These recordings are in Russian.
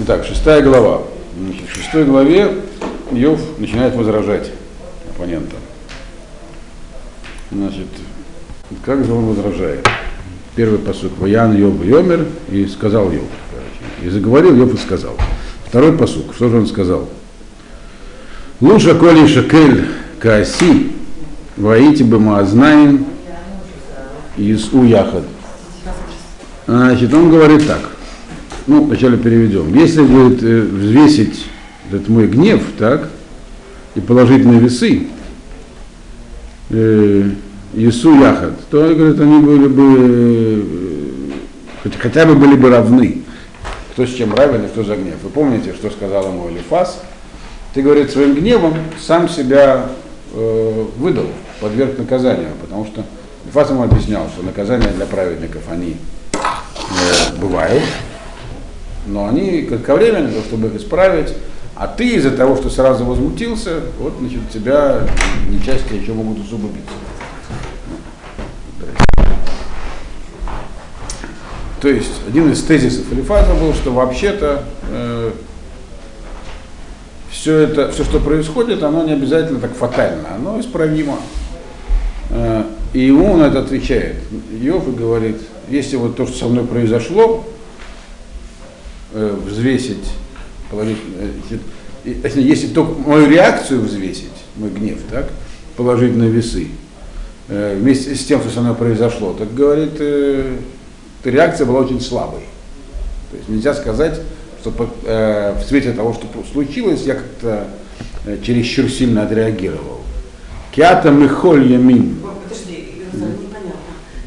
Итак, 6 глава. В 6 главе Йов начинает возражать оппонента. Значит, как же он возражает? Первый посуд: «Ваян Йов и Йомер», и сказал Йов. И заговорил Йов и сказал. Второй посуд, что же он сказал? «Луша коли шекель кааси, ваити бамаазнаин из уяхад». Значит, он говорит так. Ну, вначале переведем. Если будет взвесить этот мой гнев, так, и положить на весы, Ису Яхад, то, говорит, они были бы, хотя бы были бы равны. Кто с чем равен и кто за гнев. Вы помните, что сказал ему Элифас? Ты, говорит, своим гневом сам себя выдал, подверг наказанию, потому что Элифас ему объяснял, что наказания для праведников, они бывают, но они кратковременны, чтобы их исправить, а ты из-за того, что сразу возмутился, вот, значит, тебя несчастья еще могут усугубить. То есть, один из тезисов Элифаза был, что вообще-то все, что происходит, оно не обязательно так фатально, оно исправимо. И ему на это отвечает Йов и говорит, если вот то, что со мной произошло, взвесить, положить, точнее, если только мою реакцию взвесить, мой гнев, так, положить на весы, вместе с тем, что со мной произошло, так говорит, реакция была очень слабой. То есть нельзя сказать, что в свете того, что случилось, я как-то чересчур сильно отреагировал. Киата михоль ямин. Подожди, непонятно.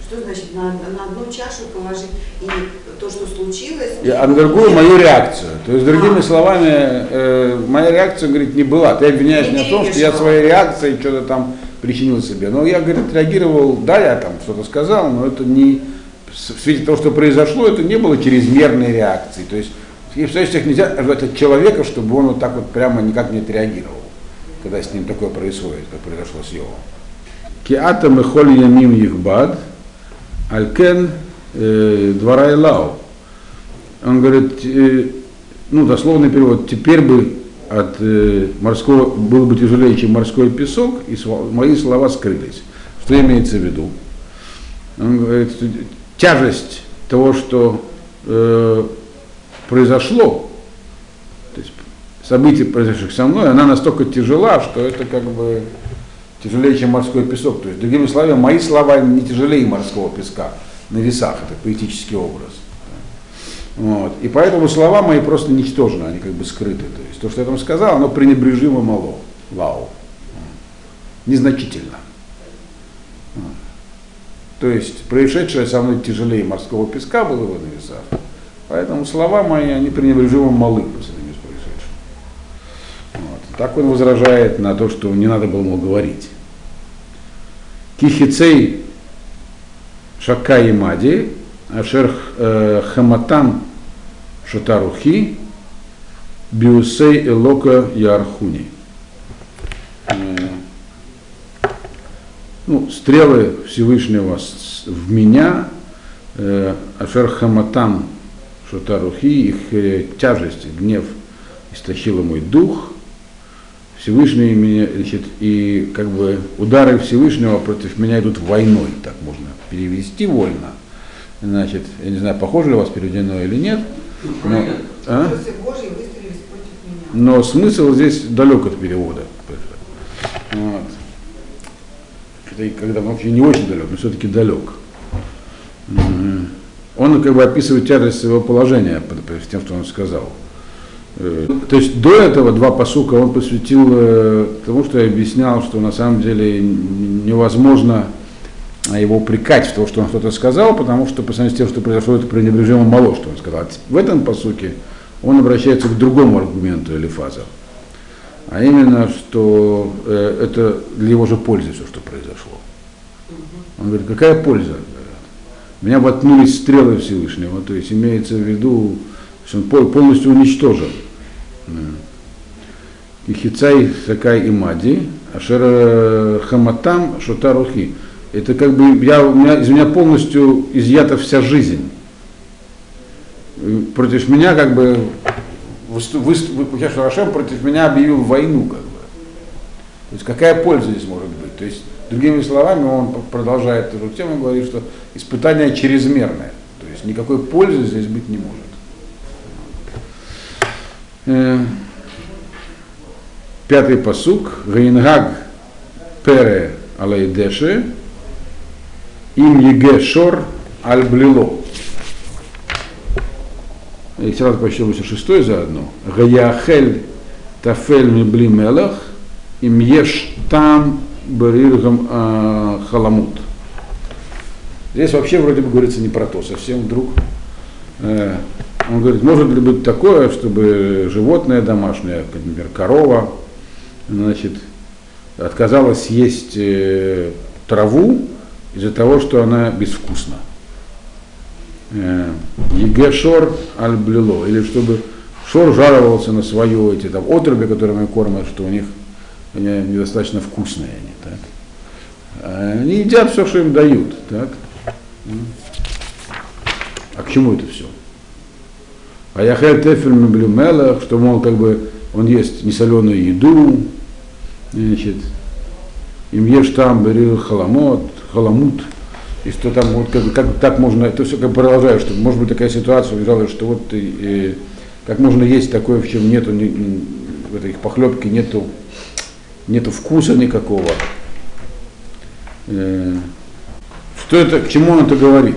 Что значит на одну чашу положить и то, что случилось? А на другую мою реакцию. То есть, другими словами, моя реакция, говорит, не была. Ты обвиняешь меня в том, что я своей реакцией что-то там причинил себе. Но я, говорит, реагировал, да, я там что-то сказал, но это не... В свете того, что произошло, это не было чрезмерной реакции. То есть в человечестве нельзя ожидать от человека, чтобы он вот так вот прямо никак не отреагировал, когда с ним такое происходит, как произошло с Йовом. Киата мехоль ямим ихбад, алькен дварайлау. Он говорит, ну, дословный перевод, теперь бы от морского было бы тяжелее, чем морской песок, и мои слова скрылись. Что имеется в виду? Он говорит, тяжесть того, что произошло, то есть событий, произошедших со мной, она настолько тяжела, что это как бы тяжелее, чем морской песок. То есть, другими словами, мои слова не тяжелее морского песка на весах, это поэтический образ. Вот. И поэтому слова мои просто ничтожны, они как бы скрыты. То есть то, что я там сказал, оно пренебрежимо мало, лау, незначительно. То есть происшедшее со мной тяжелее морского песка было его на весах, поэтому слова мои, они пренебрежимо малы по сравнению с происшедшим. Вот. Так он возражает на то, что не надо было ему говорить. Кихицей шака и мади, ашер хаматам шатарухи, биусей элока ярхуни. Ну, стрелы Всевышнего в меня, ашер хаматам шатарухи, их тяжесть, гнев истощила мой дух, Всевышний меня, значит, и как бы удары Всевышнего против меня идут войной, так можно перевести вольно. Значит, я не знаю, похоже ли у вас переведено или нет. Но, но смысл здесь далек от перевода. Вот. И когда вообще не очень далек, но все-таки далек. Он как бы описывает тяжесть своего положения с тем, что он сказал. То есть до этого два пасука он посвятил тому, что я объяснял, что на самом деле невозможно его упрекать в том, что он что-то сказал, потому что по сравнению с тем, что произошло, это пренебрежимо мало, что он сказал. В этом пасуке он обращается к другому аргументу Элифаза. А именно, что это для его же пользы все, что произошло. Он говорит, какая польза? Меня воткнулись стрелы Всевышнего, то есть имеется в виду, что он полностью уничтожен. Кихицай сакай имади, ашер хаматам шотарухи. Это как бы из меня полностью изъята вся жизнь. Против меня как бы Ашем против меня объявил войну, как бы. То есть какая польза здесь может быть? То есть, другими словами, он продолжает эту тему и говорит, что испытание чрезмерное. То есть никакой пользы здесь быть не может. Пятый пасук. Гейнгаг пере алейдеши им еге шор альблило. И сразу почти 86-й заодно. Гаяхель тафель мибли мелах им еш там бариргам халамут. Здесь вообще вроде бы говорится не про то, совсем вдруг. Он говорит, может ли быть такое, чтобы животное домашнее, например, корова, значит, отказалась есть траву из-за того, что она безвкусна. Еге шор альблило. Или чтобы шор жаловался на свое эти там отруби, которыми кормят, что у них недостаточно вкусные они. Так? Они едят все, что им дают. Так? А к чему это все? А яхэ тэфель меблю мэлэх, что, мол, как бы он ест несоленую еду, значит, им ешь там берил халамут, и что там, вот как так можно, это все как продолжаю, что может быть такая ситуация, что вот как можно есть такое, в чем нету, в этой похлебке нету вкуса никакого. Что это, к чему он это говорит?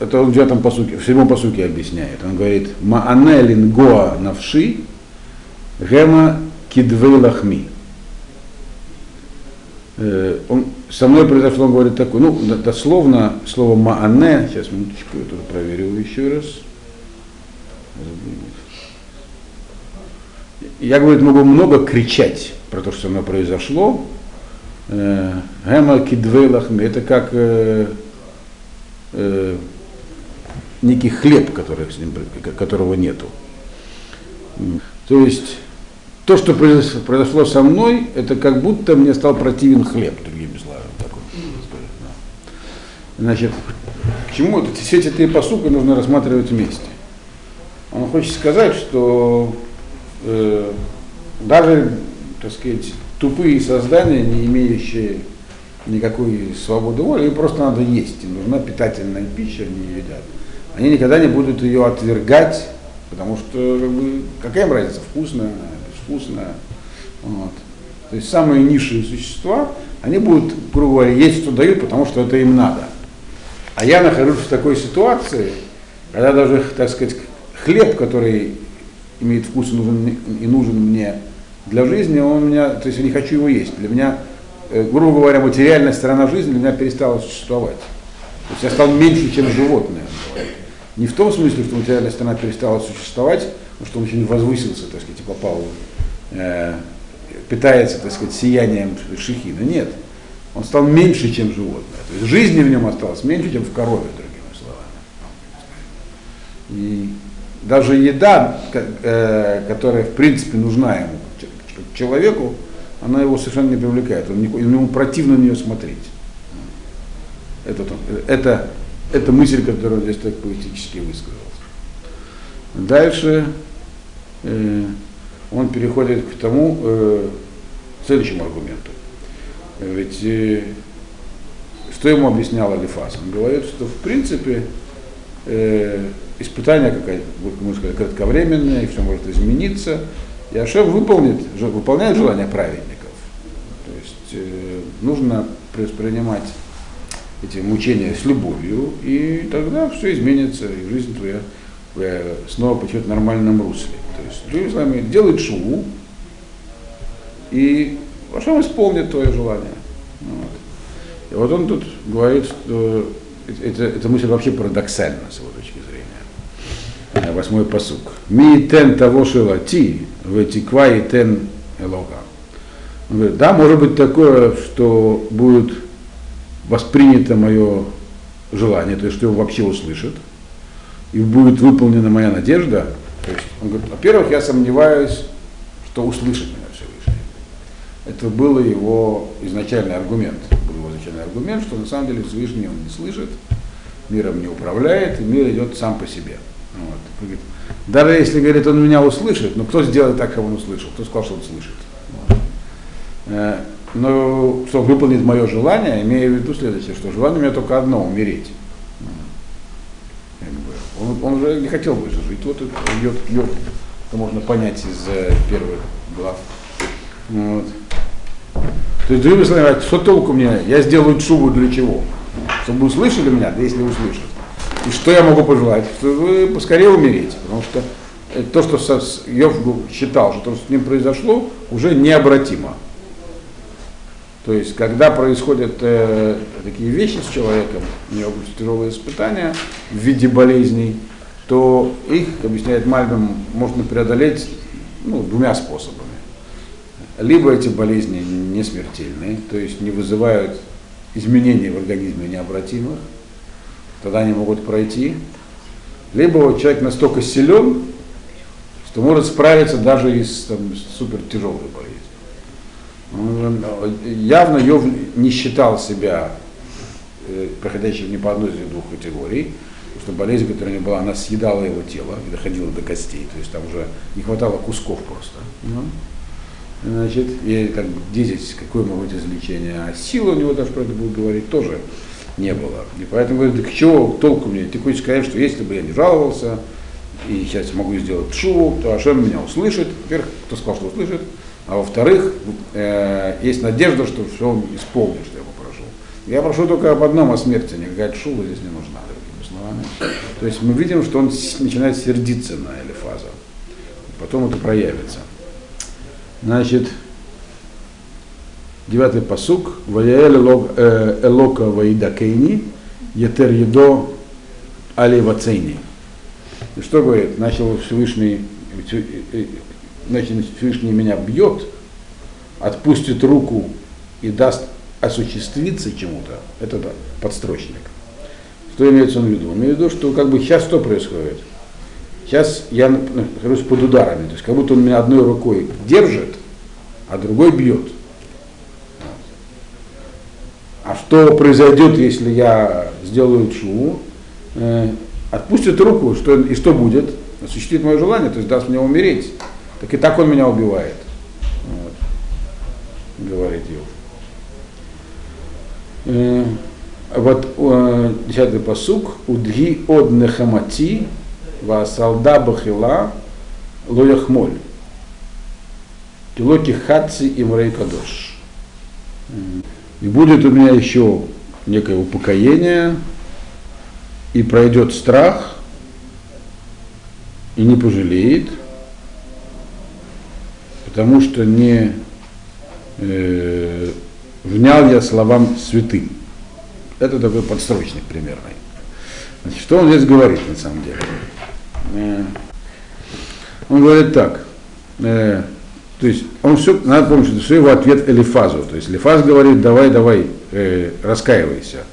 Это он в 9-м пасуке, в 7-м пасуке объясняет. Он говорит, маанелин гоа навши, гема кидвей лахми. Он, со мной произошло, он говорит такое, ну, дословно слово маане, сейчас минуточку, я тоже проверю еще раз. Я, говорит, могу много кричать про то, что оно произошло. Гема кидвей лахми, это как некий хлеб, которого нету. То есть то, что произошло со мной, это как будто мне стал противен хлеб, другими словами. Значит, к чему это? Все эти три пасуки нужно рассматривать вместе. Он хочет сказать, что даже, так сказать, тупые создания, не имеющие никакой свободы воли, им просто надо есть, им нужна питательная пища, они ее едят. Они никогда не будут ее отвергать, потому что как бы, какая им разница, вкусная, безвкусная. Вот. То есть самые низшие существа, они будут, грубо говоря, есть, что дают, потому что это им надо. А я нахожусь в такой ситуации, когда даже, так сказать, хлеб, который имеет вкус и нужен мне для жизни, он у меня, то есть я не хочу его есть. Для меня, грубо говоря, материальная сторона жизни для меня перестала существовать. То есть я стал меньше, чем животное. Не в том смысле, что материальная сторона перестала существовать, потому что он очень возвысился, так сказать, и попал, питается, так сказать, сиянием шехина. Нет, он стал меньше, чем животное. То есть жизни в нем осталось меньше, чем в корове, другими словами. И даже еда, которая, в принципе, нужна ему, человеку, она его совершенно не привлекает. Ему противно на нее смотреть. Это мысль, которую здесь так поэтически высказал. Дальше он переходит к тому, следующему аргументу. Ведь что ему объяснял Элифас? Он говорит, что в принципе испытание какое-то, можно сказать, кратковременное, и все может измениться. И Ашем выполняет желания праведников. То есть нужно воспринимать эти мучения с любовью, и тогда все изменится, и жизнь твоя снова пойдет в нормальном русле. То есть другими словами, делает шуву, и Ашем исполнит твое желание. Вот. И вот он тут говорит, что эта мысль вообще парадоксальна с его точки зрения. 8-й пасук. «Ми тен того шелати, вэтиква и тен элога». Он говорит, да, может быть такое, что будет воспринято мое желание, то есть что его вообще услышат, и будет выполнена моя надежда. То есть, он говорит, во-первых, я сомневаюсь, что услышит меня Всевышний. Это был его изначальный аргумент. Был его изначальный аргумент, что на самом деле Всевышний он не слышит, миром не управляет, и мир идет сам по себе. Вот. Говорит, даже если, говорит, он меня услышит, но кто сделает так, как он услышал? Кто сказал, что он слышит? Вот. Но что выполнит мое желание, имея в виду следующее, что желание у меня только одно – умереть. Он уже не хотел больше жить. Вот Йов, это можно понять из первых глав. Вот. То есть, другими словами, что толку мне? Я сделаю шубу для чего? Чтобы услышали меня, да если услышат. И что я могу пожелать? Чтобы поскорее умереть. Потому что то, что Йов считал, что то, что с ним произошло, уже необратимо. То есть, когда происходят такие вещи с человеком, у него будут тяжелые испытания в виде болезней, то их, объясняет Мальбим, можно преодолеть двумя способами. Либо эти болезни не смертельные, то есть не вызывают изменений в организме необратимых, тогда они могут пройти. Либо человек настолько силен, что может справиться даже из супертяжелой болезни. Явно Йов не считал себя проходящим ни по одной из двух категорий, потому что болезнь, которая у него была, она съедала его тело и доходила до костей, то есть там уже не хватало кусков просто. Значит, и как, где здесь, какое может быть излечение, а силы у него, даже про это будут говорить, тоже не было. И поэтому говорит, да к чего толку мне? Ты хочешь сказать, что если бы я не жаловался, и сейчас могу сделать шоу, то Ашем меня услышит. Во-первых, кто сказал, что услышит? А во-вторых, есть надежда, что все он исполнит, что я попрошу. Я прошу только об одном, о смерти, никакая шула здесь не нужна, другими словами. То есть мы видим, что он начинает сердиться на Элифаза. Потом это проявится. Значит, 9 пасук. «Ваяэль элока ваида кейни, етер едо али вацейни». И что говорит? Начал Всевышний... Значит, Всевышний меня бьет, отпустит руку и даст осуществиться чему-то. Это да, подстрочник. Что имеется в виду? Имею в виду, что как бы сейчас что происходит? Сейчас я нахожусь под ударами. То есть как будто он меня одной рукой держит, а другой бьет. А что произойдет, если я сделаю чуву? Отпустит руку, и что будет? Осуществит мое желание, то есть даст мне умереть. Так и так он меня убивает, вот, говорит Йов. Вот 10-й пасук. Удги од нехамати ва салда бахила лояхмоль. Тилоки хатси и мрейкадош. И будет у меня еще некое упокоение, и пройдет страх, и не пожалеет. Потому что не внял я словам святым. Это такой подстрочник примерный. Значит, что он здесь говорит на самом деле? Он говорит так. То есть он все, надо помнить, что все его ответ Элифазу. То есть Элифаз говорит, давай, раскаивайся.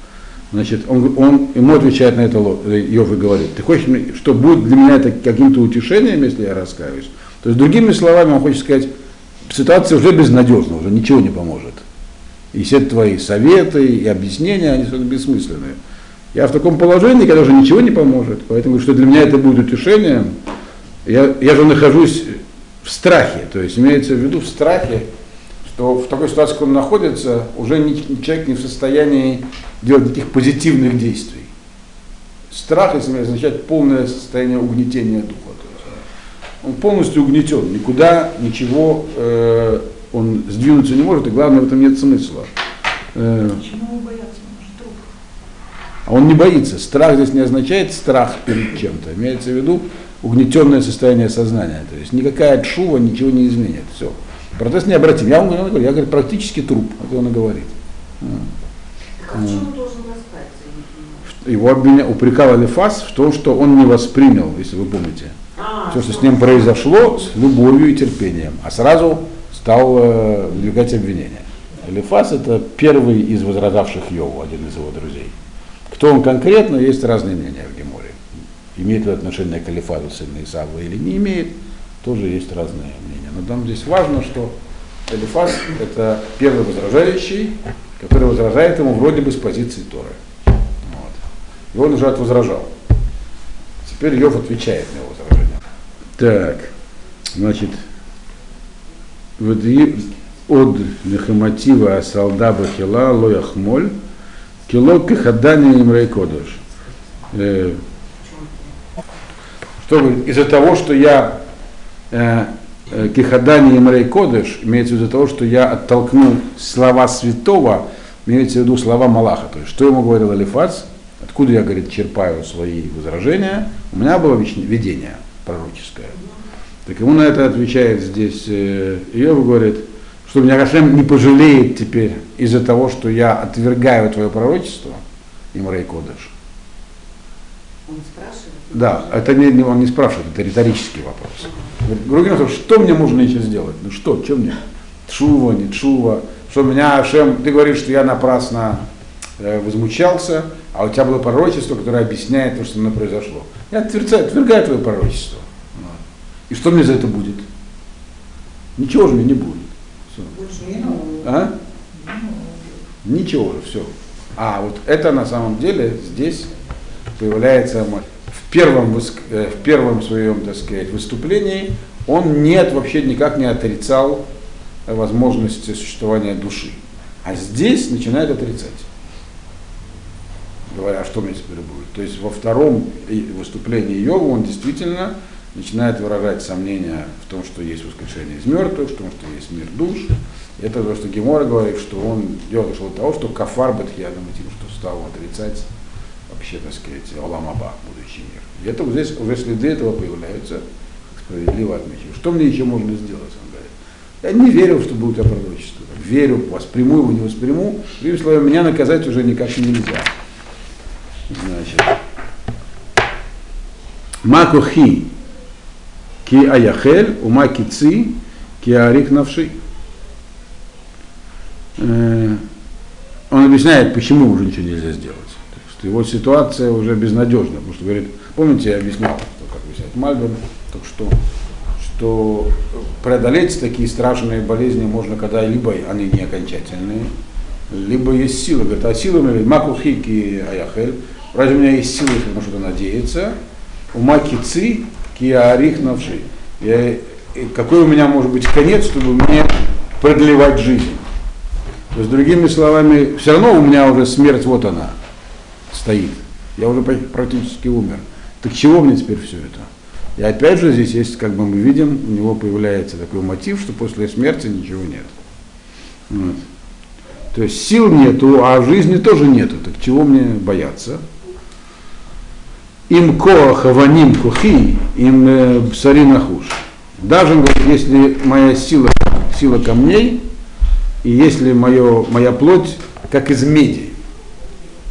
Значит, он ему отвечает на это Йов и говорит, ты хочешь, что будет для меня это каким-то утешением, если я раскаиваюсь? То есть, другими словами, он хочет сказать, ситуация уже безнадежна, уже ничего не поможет. И все твои советы и объяснения, они все-таки бессмысленные. Я в таком положении, когда уже ничего не поможет, поэтому, что для меня это будет утешением, я же нахожусь в страхе, то есть имеется в виду в страхе, что в такой ситуации, как он находится, уже человек не в состоянии делать никаких позитивных действий. Страх, если означает полное состояние угнетения духа. Он полностью угнетен, никуда, ничего он сдвинуться не может, и главное, в этом нет смысла. Почему он боится? А он не боится. Страх здесь не означает страх перед чем-то. Имеется в виду угнетенное состояние сознания. То есть никакая тшува ничего не изменит. Все. Процесс необратим. Я говорю, практически труп, это он и говорит. А чему должен раскаяться? Его упрекал Элифаз в том, что он не воспринял, если вы помните. Все, что с ним произошло, с любовью и терпением, а сразу стал выдвигать обвинения. Элифаз – это первый из возражавших Йову, один из его друзей. Кто он конкретно, есть разные мнения в Геморе. Имеет ли отношение к Элифазу, сыну Исава, или не имеет, тоже есть разные мнения. Но там здесь важно, что Элифаз – это первый возражающий, который возражает ему вроде бы с позиции Торы. Вот. И он уже отвозражал. Теперь Йов отвечает на его возражение. Так, значит, от нехаматива асалдаба хила лояхмоль кило пихадани имрей кодош. Из-за того, что я кихадани имрей кодош, имеется в виду того, что я оттолкнул слова святого, имеется в виду слова Малаха. То есть, что ему говорил Элифас, откуда я, говорит, черпаю свои возражения, у меня было видение пророческое. Так ему на это отвечает здесь Йов, говорит, что меня Гашем не пожалеет теперь из-за того, что я отвергаю твое пророчество, имрей кодош. Он спрашивает? Да, это он не спрашивает, это риторический вопрос. Другим словом, что мне можно еще сделать? Ну что мне? Тшува, не тшува. Что меня Ашем, ты говоришь, что я напрасно возмущался, а у тебя было пророчество, которое объясняет то, что со мной произошло. Я отвергаю твое пророчество. И что мне за это будет? Ничего же мне не будет. А? Ничего же, все. А вот это на самом деле здесь появляется в первом своем, так сказать, выступлении. Он вообще никак не отрицал возможности существования души. А здесь начинает отрицать. Говоря, что мне теперь будет. То есть во втором выступлении Йова он действительно начинает выражать сомнения в том, что есть воскрешение из мертвых, в том, что есть мир душ. Это то, что Гемора говорит, что он дошел до того, что кафар бадхиадам и тем, что стал отрицать вообще, так сказать, Оламаба, будущий мир. И это вот здесь уже следы этого появляются, справедливо отмечу. Что мне еще можно сделать? Я не верил, что будет пророчество. Верю, восприму его, не восприму. Другими словами, меня наказать уже никак нельзя. Значит. Макухи ки аяхель, ума ки ци, ки арик навши. Он объясняет, почему уже ничего нельзя сделать. Что его ситуация уже безнадежна. Потому что говорит, помните, я объяснял, как объясняет Мальбим, только что преодолеть такие страшные болезни можно, когда либо они не окончательные, либо есть силы. Говорит, а силы, макухики аяхель, разве у меня есть силы, если на что-то надеяться, у макицы киарих навши. Какой у меня может быть конец, чтобы мне продлевать жизнь? То есть, другими словами, все равно у меня уже смерть, вот она, стоит. Я уже практически умер. Так чего мне теперь все это? И опять же здесь есть, как бы мы видим, у него появляется такой мотив, что после смерти ничего нет. Вот. То есть сил нету, а жизни тоже нету. Так чего мне бояться? Им коа хаваним кухи, им псарина хуш. Даже, говорит, если моя сила камней, и если моя плоть, как из меди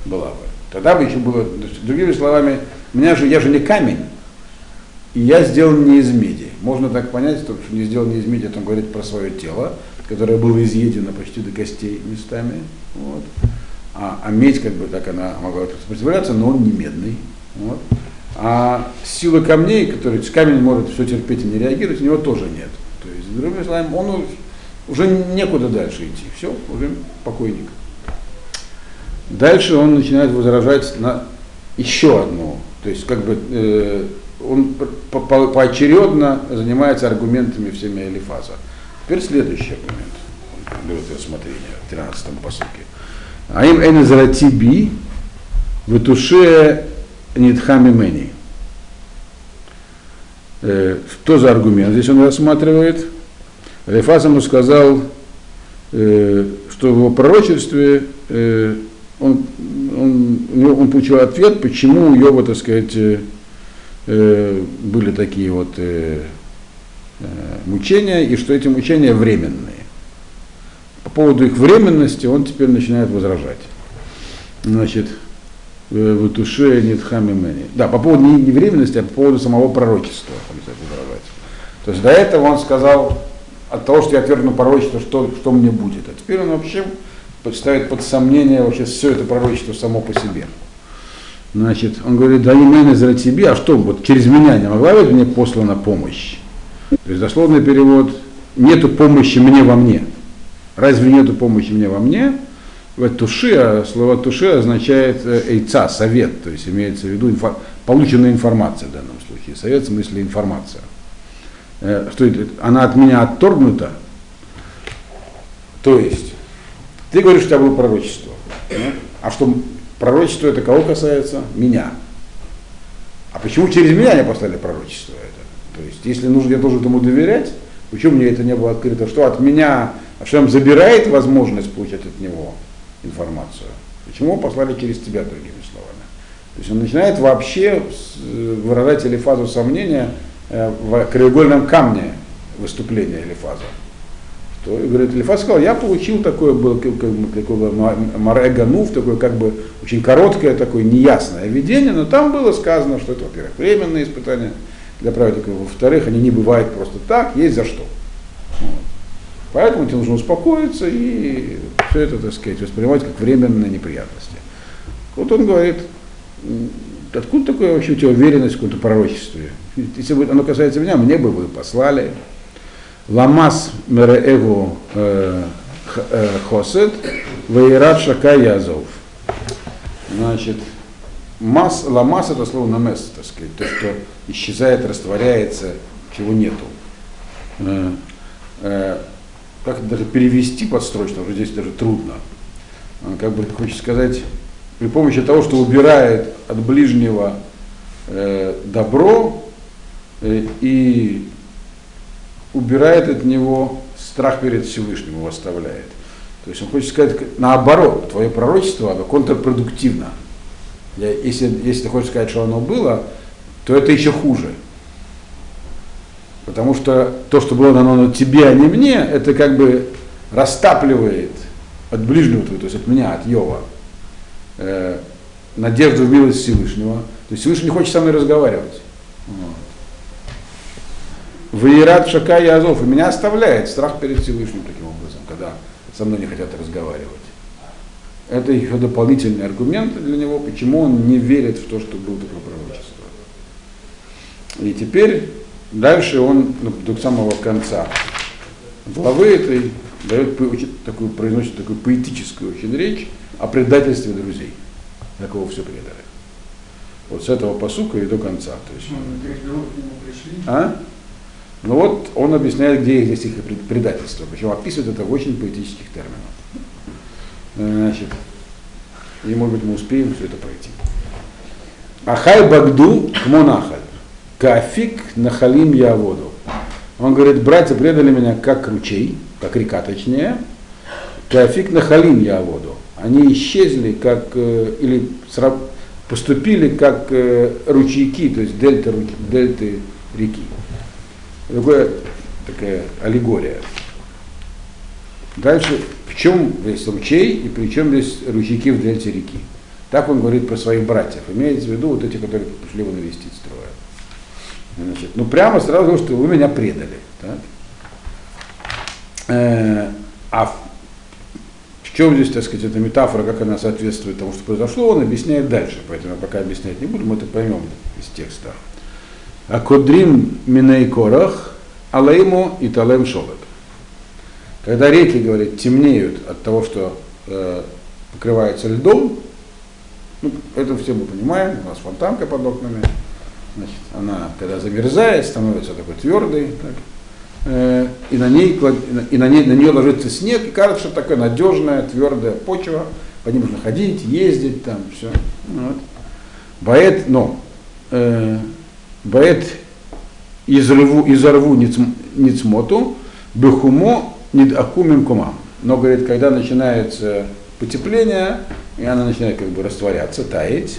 была бы, тогда бы еще было, другими словами, я же не камень. И я сделан не из меди. Можно так понять, что не сделан не из меди, он говорит про свое тело, которое было изъедено почти до костей местами. Вот. А медь, как бы так она могла сопротивляться, но он не медный. Вот. А сила камней, которые камень может все терпеть и не реагировать, у него тоже нет. То есть, другими словами, он уже некуда дальше идти. Все, уже покойник. Дальше он начинает возражать на еще одно. То есть, как бы. Он поочередно занимается аргументами всеми Элифаза. Теперь следующий аргумент. Он берет рассмотрение в 13-м посылке. А им энезрати би в туше нитхами мэни. Что за аргумент? Здесь он рассматривает. Элифаз ему сказал, что в его пророчестве он получил ответ, почему у Йова, так сказать, были такие вот мучения, и что эти мучения временные. По поводу их временности он теперь начинает возражать. Значит, в душе нитхами мэни. Да, по поводу не временности, а по поводу самого пророчества он начинает возражать. То есть до этого он сказал, от того, что я отвергну пророчество, что мне будет. А теперь он вообще ставит под сомнение вообще все это пророчество само по себе. Значит, он говорит, да именно из-за тебя, а что, вот через меня не могла быть мне послана помощь? То есть дословный перевод, нету помощи мне во мне. Разве нету помощи мне во мне? Вот туши, слово туши означает эйца, совет, то есть имеется в виду полученная информация в данном случае, совет в смысле информация. Что это? Она от меня отторгнута. То есть, ты говоришь, что у тебя было пророчество. А что пророчество это кого касается? Меня. А почему через меня не поставили пророчество это? То есть, если нужно, я должен этому доверять, почему мне это не было открыто? Что от меня Ашем забирает возможность получать от него информацию? Почему послали через тебя, другими словами? То есть он начинает вообще выражать Элифазу сомнения в краеугольном камне выступления Элифаза. Что, говорит, Элифаз сказал, я получил такое, был, такое как бы очень короткое, такое неясное видение, но там было сказано, что это, во-первых, временные испытания для праведников, во-вторых, они не бывают просто так, есть за что. Вот. Поэтому тебе нужно успокоиться и все это, так сказать, воспринимать как временные неприятности. Вот он говорит, откуда такая вообще у тебя уверенность в каком-то пророчестве? Если бы оно касается меня, мне бы вы послали. Ламас мереэгу хосет вейрат шакай язов. Значит, ламас это слово намес, так сказать, то, что исчезает, растворяется, чего нету. Как даже перевести подстрочно, уже здесь даже трудно. Как бы хочется сказать, при помощи того, что убирает от ближнего добро и убирает от него страх перед Всевышним, его оставляет. То есть он хочет сказать, наоборот, твое пророчество, оно контрпродуктивно. Если ты хочешь сказать, что оно было, то это еще хуже. Потому что то, что было дано тебе, а не мне, это как бы растапливает от ближнего твоего, то есть от меня, от Йова, надежду в милость Всевышнего. То есть Всевышний не хочет со мной разговаривать. Ваират шака и азов, и меня оставляет страх перед Всевышним таким образом, когда со мной не хотят разговаривать. Это еще дополнительный аргумент для него, почему он не верит в то, что было такое пророчество. И теперь... Дальше он до самого конца главы этой дает такую, произносит такую поэтическую очень речь о предательстве друзей, на кого все предали. Вот с этого пасука и до конца. То есть, ну вот он объясняет, где здесь их предательство, причем описывает это в очень поэтических терминах. Значит, и может быть мы успеем все это пройти. Ахай багду к монахаль. Кафик нахалим я воду. Он говорит, братья предали меня как ручей, как река точнее. Кафик нахалим я воду. Они исчезли, как или поступили как ручейки, то есть дельты реки. Такая аллегория. Дальше, в чем здесь ручей и при чем здесь ручейки в дельте реки. Так он говорит про своих братьев. Имеется в виду вот эти, которые пришли его навестить строя. Значит, ну прямо сразу говорю, что вы меня предали. А в чем здесь, так сказать, эта метафора, как она соответствует тому, что произошло, он объясняет дальше. Поэтому я пока объяснять не буду, мы это поймем из текста. Акодрим миней корах, алеймо и талем шолет. Когда реки, говорит, темнеют от того, что покрываются льдом, ну, это все мы понимаем, у нас фонтанка под окнами. Значит, она, когда замерзает, становится такой твердой, так, и на нее ложится снег, и кажется, что такая надежная, твердая почва, по ней можно ходить, ездить, там, все. Вот. Баэт, баэт изорву ницмоту, бехумо нидакумим кумам. Но, говорит, когда начинается потепление, и она начинает как бы растворяться, таять,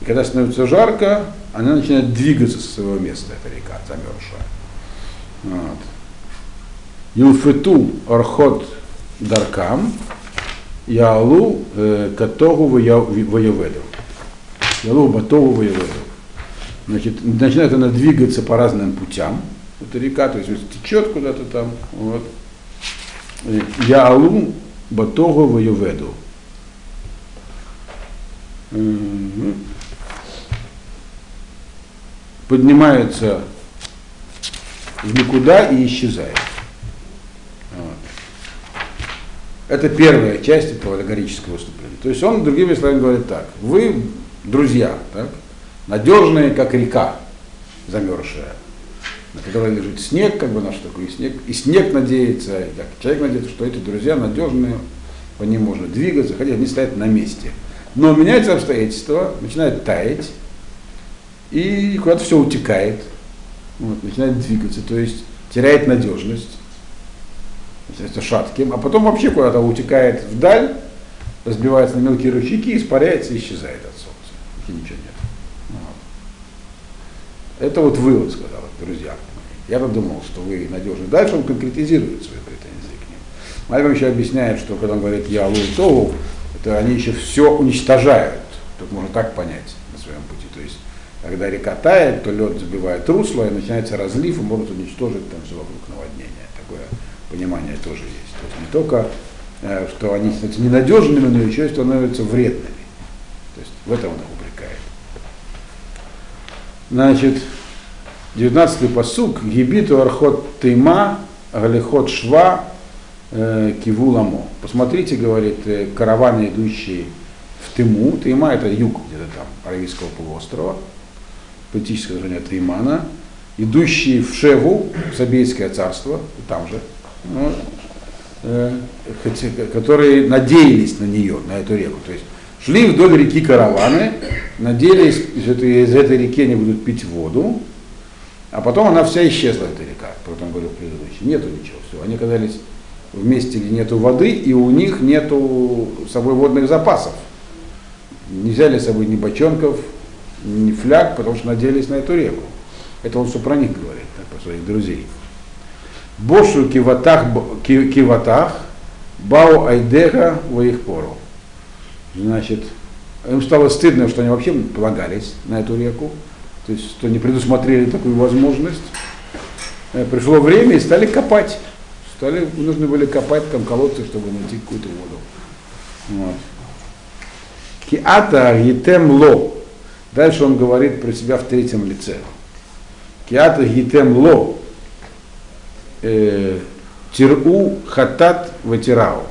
и когда становится жарко, она начинает двигаться со своего места, эта река замерзшая. Юфету архот даркам, ялу катогу воеведу. Ялу батогу воеведу. Значит, начинает она двигаться по разным путям, эта река, то есть течет куда-то там. Вот. Ялу батогу воеведу. Поднимается в никуда и исчезает. Вот. Это первая часть этого аллегорического выступления. То есть он, другими словами, говорит так. Вы друзья, так? надежные, как река замерзшая, на которой лежит снег, как бы наш такой снег, и снег надеется, и так человек надеется, что эти друзья надежные, по ним можно двигаться, хотя они стоят на месте. Но меняется обстоятельства, начинает таять, и куда-то все утекает, вот, начинает двигаться, то есть теряет надежность, становится шатким, а потом вообще куда-то утекает вдаль, разбивается на мелкие ручейки, испаряется и исчезает от солнца. И ничего нет. Вот. Это вот вывод, сказал, друзья. Я-то думал, что вы надежны. Дальше он конкретизирует свои претензии к ним. Мальбим еще объясняет, что когда он говорит «я луитову», это они еще все уничтожают. Тут можно так понять на своем пути. То есть, когда река тает, то лед забивает русло, и начинается разлив, и может уничтожить там все вокруг наводнения. Такое понимание тоже есть. То есть не только что они становятся ненадежными, но еще и становятся вредными. То есть в этом он их упрекает. Значит, 19-й пасук. Гибиту архот тейма, галихот шва, кивуламо. Посмотрите, говорит, караваны, идущие в Тыму. Тыма — это юг где-то там, Аравийского полуострова, политическое название Таймана, идущие в Шеву, в Сабейское царство, там же, ну, которые надеялись на нее, на эту реку. То есть шли вдоль реки караваны, надеялись, что из этой реки они будут пить воду, а потом она вся исчезла, эта река, потом говорил предыдущий, нету ничего, все, они оказались в месте, где нету воды, и у них нету с собой водных запасов. Не взяли с собой ни бочонков, ни фляг, потому что надеялись на эту реку. Это он все про них говорит, так, про своих друзей. Бошу киватах, бау айдеха во их пору. Значит, им стало стыдно, что они вообще полагались на эту реку, то есть, что не предусмотрели такую возможность. Пришло время и стали копать. Нужно были копать там колодцы, чтобы найти какую-то воду. Киата гитем ло. Дальше он говорит про себя в третьем лице. Киата гитем ло. Тиру хатат ватирау.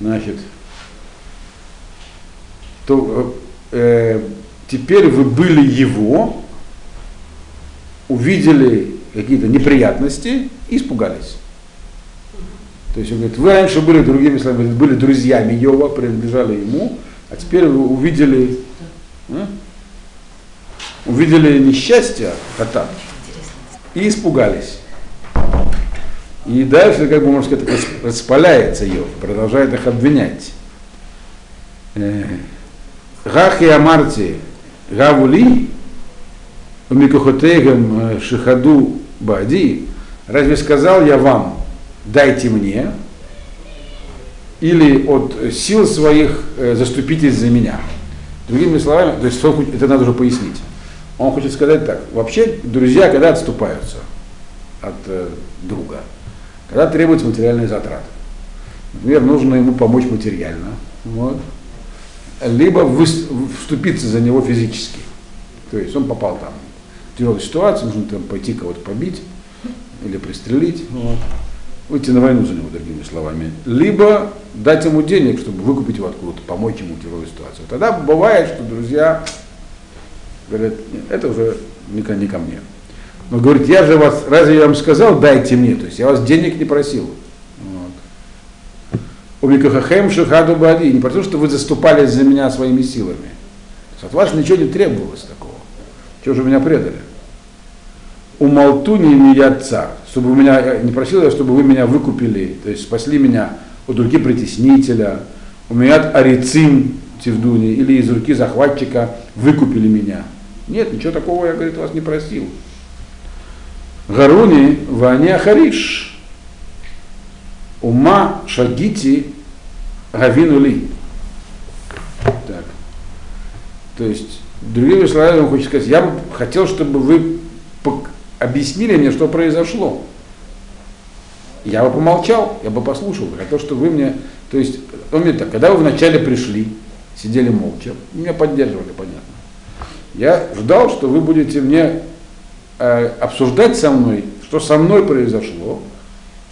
Значит, то, теперь вы были его, увидели какие-то неприятности и испугались. То есть он говорит, вы раньше были, другими словами, были друзьями Йова, принадлежали ему, а теперь вы увидели, увидели несчастье хатат и испугались. И дальше, как бы, можно сказать, распаляется Йов, продолжает их обвинять. Гах и Амарти, Гавули, Микохотегам Шихаду Бади, разве сказал я вам, дайте мне, или от сил своих заступитесь за меня? Другими словами, то есть это надо уже пояснить. Он хочет сказать так, вообще друзья когда отступаются от друга? Когда требуются материальные затраты. Например, нужно ему помочь материально, вот, либо вступиться за него физически. То есть он попал там в тяжелую ситуацию, нужно там пойти кого-то побить или пристрелить, вот, выйти на войну за него, другими словами. Либо дать ему денег, чтобы выкупить его откуда-то, помочь ему в тяжелую ситуацию. Тогда бывает, что друзья говорят, нет, это уже не ко мне. Но говорит, я же вас, разве я вам сказал, дайте мне, то есть я вас денег не просил. Умикахахем шихаду бади, не потому что вы заступались за меня своими силами. От вас ничего не требовалось такого. Чего же меня предали? Умолтуни не я отца, чтобы меня не просил я, чтобы вы меня выкупили, то есть спасли меня от руки притеснителя, у меня от арицим тевдуни, или из руки захватчика выкупили меня. Нет, ничего такого я, говорит, вас не просил. Гаруни ваня хариш, ума шагити гавинули. Так. То есть, другими словами, он хочет сказать, я бы хотел, чтобы вы объяснили мне, что произошло. Я бы помолчал, я бы послушал, хотел, чтобы вы мне... То есть, он говорит так, когда вы вначале пришли, сидели молча, меня поддерживали, понятно. Я ждал, что вы будете мне... обсуждать со мной, что со мной произошло,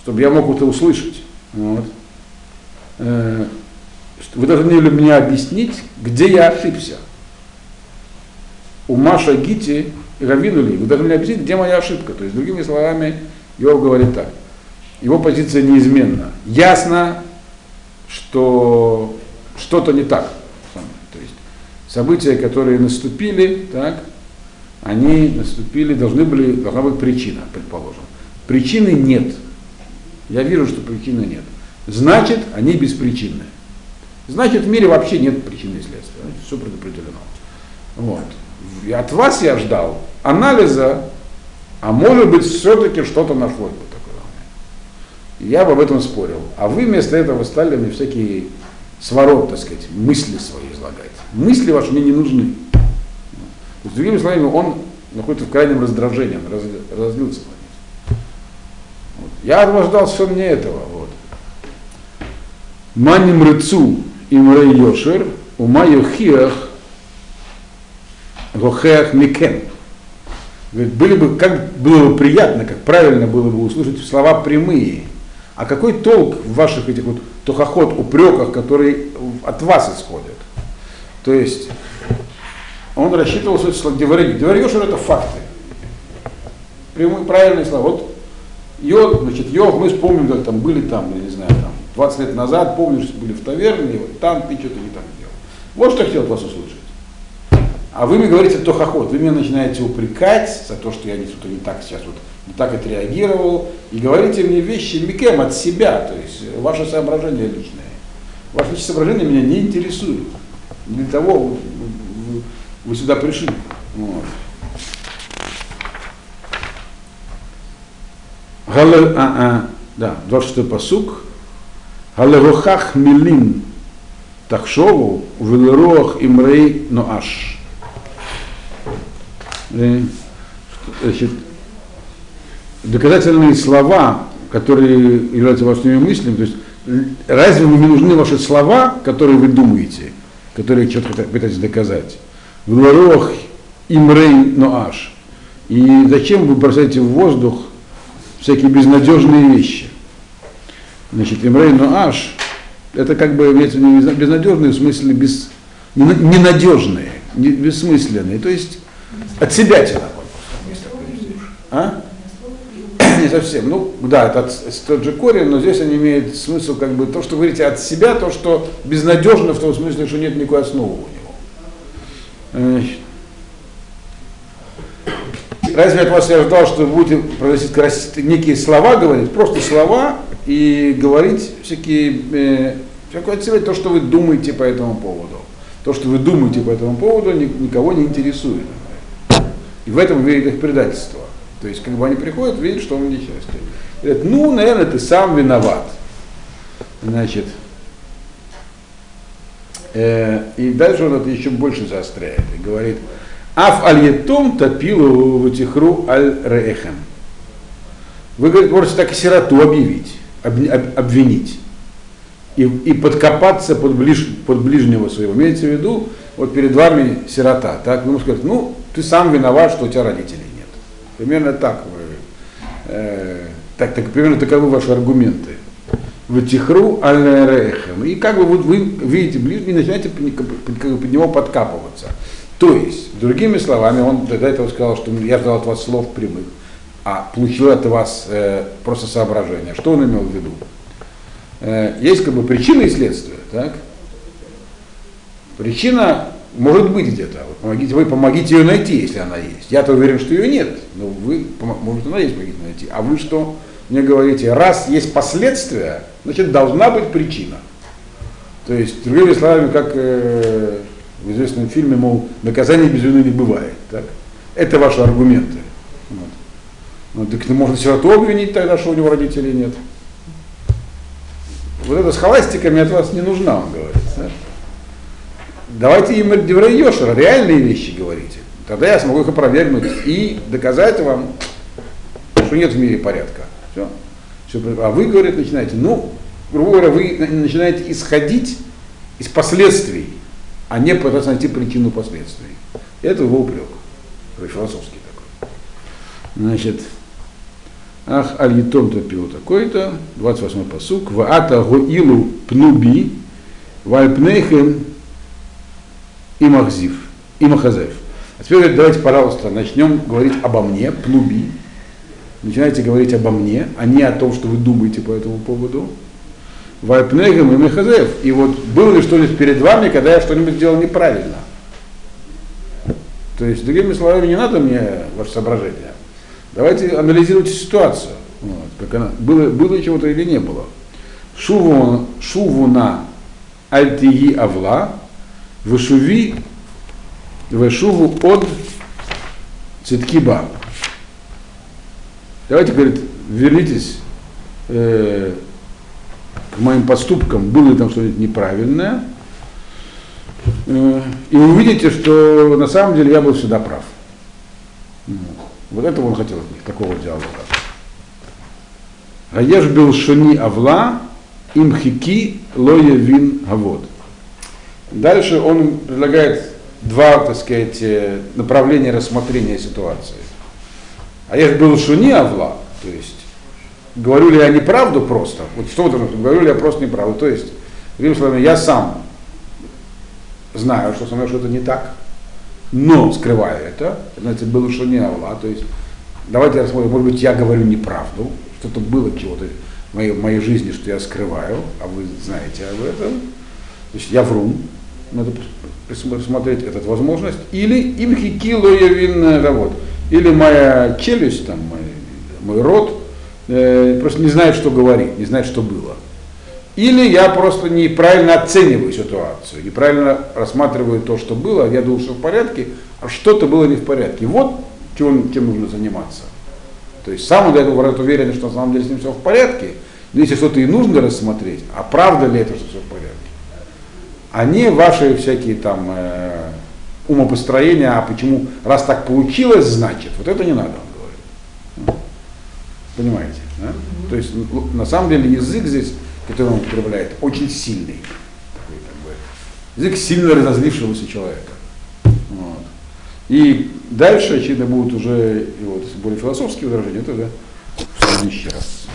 чтобы я мог это услышать. Вот. Вы должны были мне объяснить, где я ошибся. ума шагити раввинули, вы должны объяснить, где моя ошибка. То есть, другими словами, Йов говорит так. Его позиция неизменна. Ясно, что что-то не так. То есть, события, которые наступили, так, они наступили, должна быть причина, предположим. Причины нет. Я вижу, что причины нет. Значит, они беспричинны. Значит, в мире вообще нет причины и следствия. Значит, все предопределено. Вот. И от вас я ждал анализа, а может быть, все-таки что-то нашлось бы такое. И я бы об этом спорил. А вы вместо этого стали мне всякие свороты, так сказать, мысли свои излагать. Мысли ваши мне не нужны. С другими словами, он находится в крайнем раздражении, разлился. Вот. Я от вас ждал все мне этого. Вот. Маним рыцу имрей йошер, ума йохиах гохеах микен. Были бы, как было бы приятно, как правильно было бы услышать слова прямые. А какой толк в ваших этих вот тухоход, упреках, которые от вас исходят? То есть он рассчитывал свои слова. Деварь йошер — это факты. Прямые, правильные слова. Вот Йов, значит, Йов, мы вспомним, как там были, там, я не знаю, там, 20 лет назад, помнишь, были в таверне, и вот там ты что-то не так делал. Вот что я хотел от вас услышать. А вы мне говорите тохохот, вы меня начинаете упрекать за то, что я что-то не так сейчас, вот, не так отреагировал, и говорите мне вещи микем от себя, то есть ваши соображения личные. Ваши личные соображения меня не интересуют. Для того вы сюда пришли. Вот. Да, 26 пасук. Галерохах милим тахшову велерох имрей ноаш. Доказательные слова, которые являются вашими мыслями, то есть разве не нужны ваши слова, которые вы думаете, которые четко пытаетесь доказать? Велерох имрей ноаш. И зачем вы бросаете в воздух всякие безнадежные вещи? Значит, имрей ноаш — это как бы имеется в виду безнадежные, в смысле ненадежные, бессмысленные. То есть от себя тянуло. А? Не совсем. Ну да, это тот же корень, но здесь он имеет смысл как бы то, что вы говорите от себя, то, что безнадежно в том смысле, что нет никакой основы у него. Значит, разве от вас я ждал, что вы будете произносить некие слова, говорить, просто слова, и говорить всякие отсылки, то, что вы думаете по этому поводу. То, что вы думаете по этому поводу, никого не интересует. И в этом верит их предательство. То есть, как бы они приходят, видят, что он несчастлив. Говорят, ну, наверное, ты сам виноват. Значит, и дальше он это еще больше заостряет и говорит: Аф аль-етум топилу ватихру аль-реэхэм. Вы, говорит, можете так и сироту обвинить. И подкопаться под ближнего своего. Имеется в виду, вот перед вами сирота. Так, вы можете сказать, ну, ты сам виноват, что у тебя родителей нет. Примерно так вы. Так примерно таковы ваши аргументы. Ватихру аль-реэхэм. И как бы вот вы видите ближний и начинаете под него подкапываться. То есть, другими словами, он до этого сказал, что я ждал от вас слов прямых, а получил от вас просто соображение. Что он имел в виду? Есть как бы причина и следствие. Так? Причина может быть где-то. Вы помогите ее найти, если она есть. Я-то уверен, что ее нет. Но вы, может, она есть, помогите найти. А вы что? Мне говорите, раз есть последствия, значит, должна быть причина. То есть, другими словами, как в известном фильме, мол, наказание без вины не бывает. Так? Это ваши аргументы. Вот. Ну, так можно сироту обвинить тогда, что у него родителей нет. Вот это с холастиками от вас не нужна, он говорит. Да? Давайте им деврей йошер, реальные вещи говорите. Тогда я смогу их опровергнуть и доказать вам, что нет в мире порядка. Все. А вы, говорит, начинаете, ну, грубо говоря, вы начинаете исходить из последствий, а не пытаться найти причину последствий. Это его упрек. Философский такой. Значит, ах, аль-ятом топил такой-то, 28-й пасук, ваата гоилу пнуби, вальпнейхен имахзив, имахазев. А теперь говорит, давайте, пожалуйста, начнем говорить обо мне, плуби. Начинайте говорить обо мне, а не о том, что вы думаете по этому поводу. Вайпнегем и Мехазев. И вот было ли что-нибудь перед вами, когда я что-нибудь сделал неправильно? То есть, другими словами, не надо мне ваше соображение. Давайте анализируйте ситуацию. Вот, как она, было чего-то или не было. Шувуна альтии авла, вышуву от циткиба. Давайте, говорит, вернитесь к моим поступкам, было ли там что-нибудь неправильное, и увидите, что на самом деле я был всегда прав. Вот этого он хотел от них, такого диалога. Гаеш бил шуни авла, имхики лоя вин гавод. Дальше он предлагает два, так сказать, направления рассмотрения ситуации. Гаеш бил шуни авла, то есть, говорю ли я неправду просто, вот что вот, говорю ли я просто неправду, то есть, другими словами, я сам знаю, что со мной что-то не так, но скрываю это, значит, было шуни авла, то есть, давайте рассмотрим, может быть, я говорю неправду, что-то было чего-то в моей жизни, что я скрываю, а вы знаете об этом, значит, я вру, надо посмотреть эту возможность, или им хикило я винная работа, или моя челюсть, там, мой рот, просто не знает, что говорит, не знает, что было. Или я просто неправильно оцениваю ситуацию, неправильно рассматриваю то, что было, я думал, что в порядке, а что-то было не в порядке. Вот чем нужно заниматься. То есть сам он до этого уверен, что на самом деле с ним все в порядке, но если что-то и нужно рассмотреть, а правда ли это, что все в порядке? А не ваши всякие там умопостроения, а почему, раз так получилось, значит, вот это не надо, он говорит. Понимаете, да? То есть на самом деле язык здесь, который он употребляет, очень сильный. Такой, как бы, язык сильно разозлившегося человека. Вот. И дальше, очевидно, будут уже и вот, более философские выражения, это да, в следующий раз.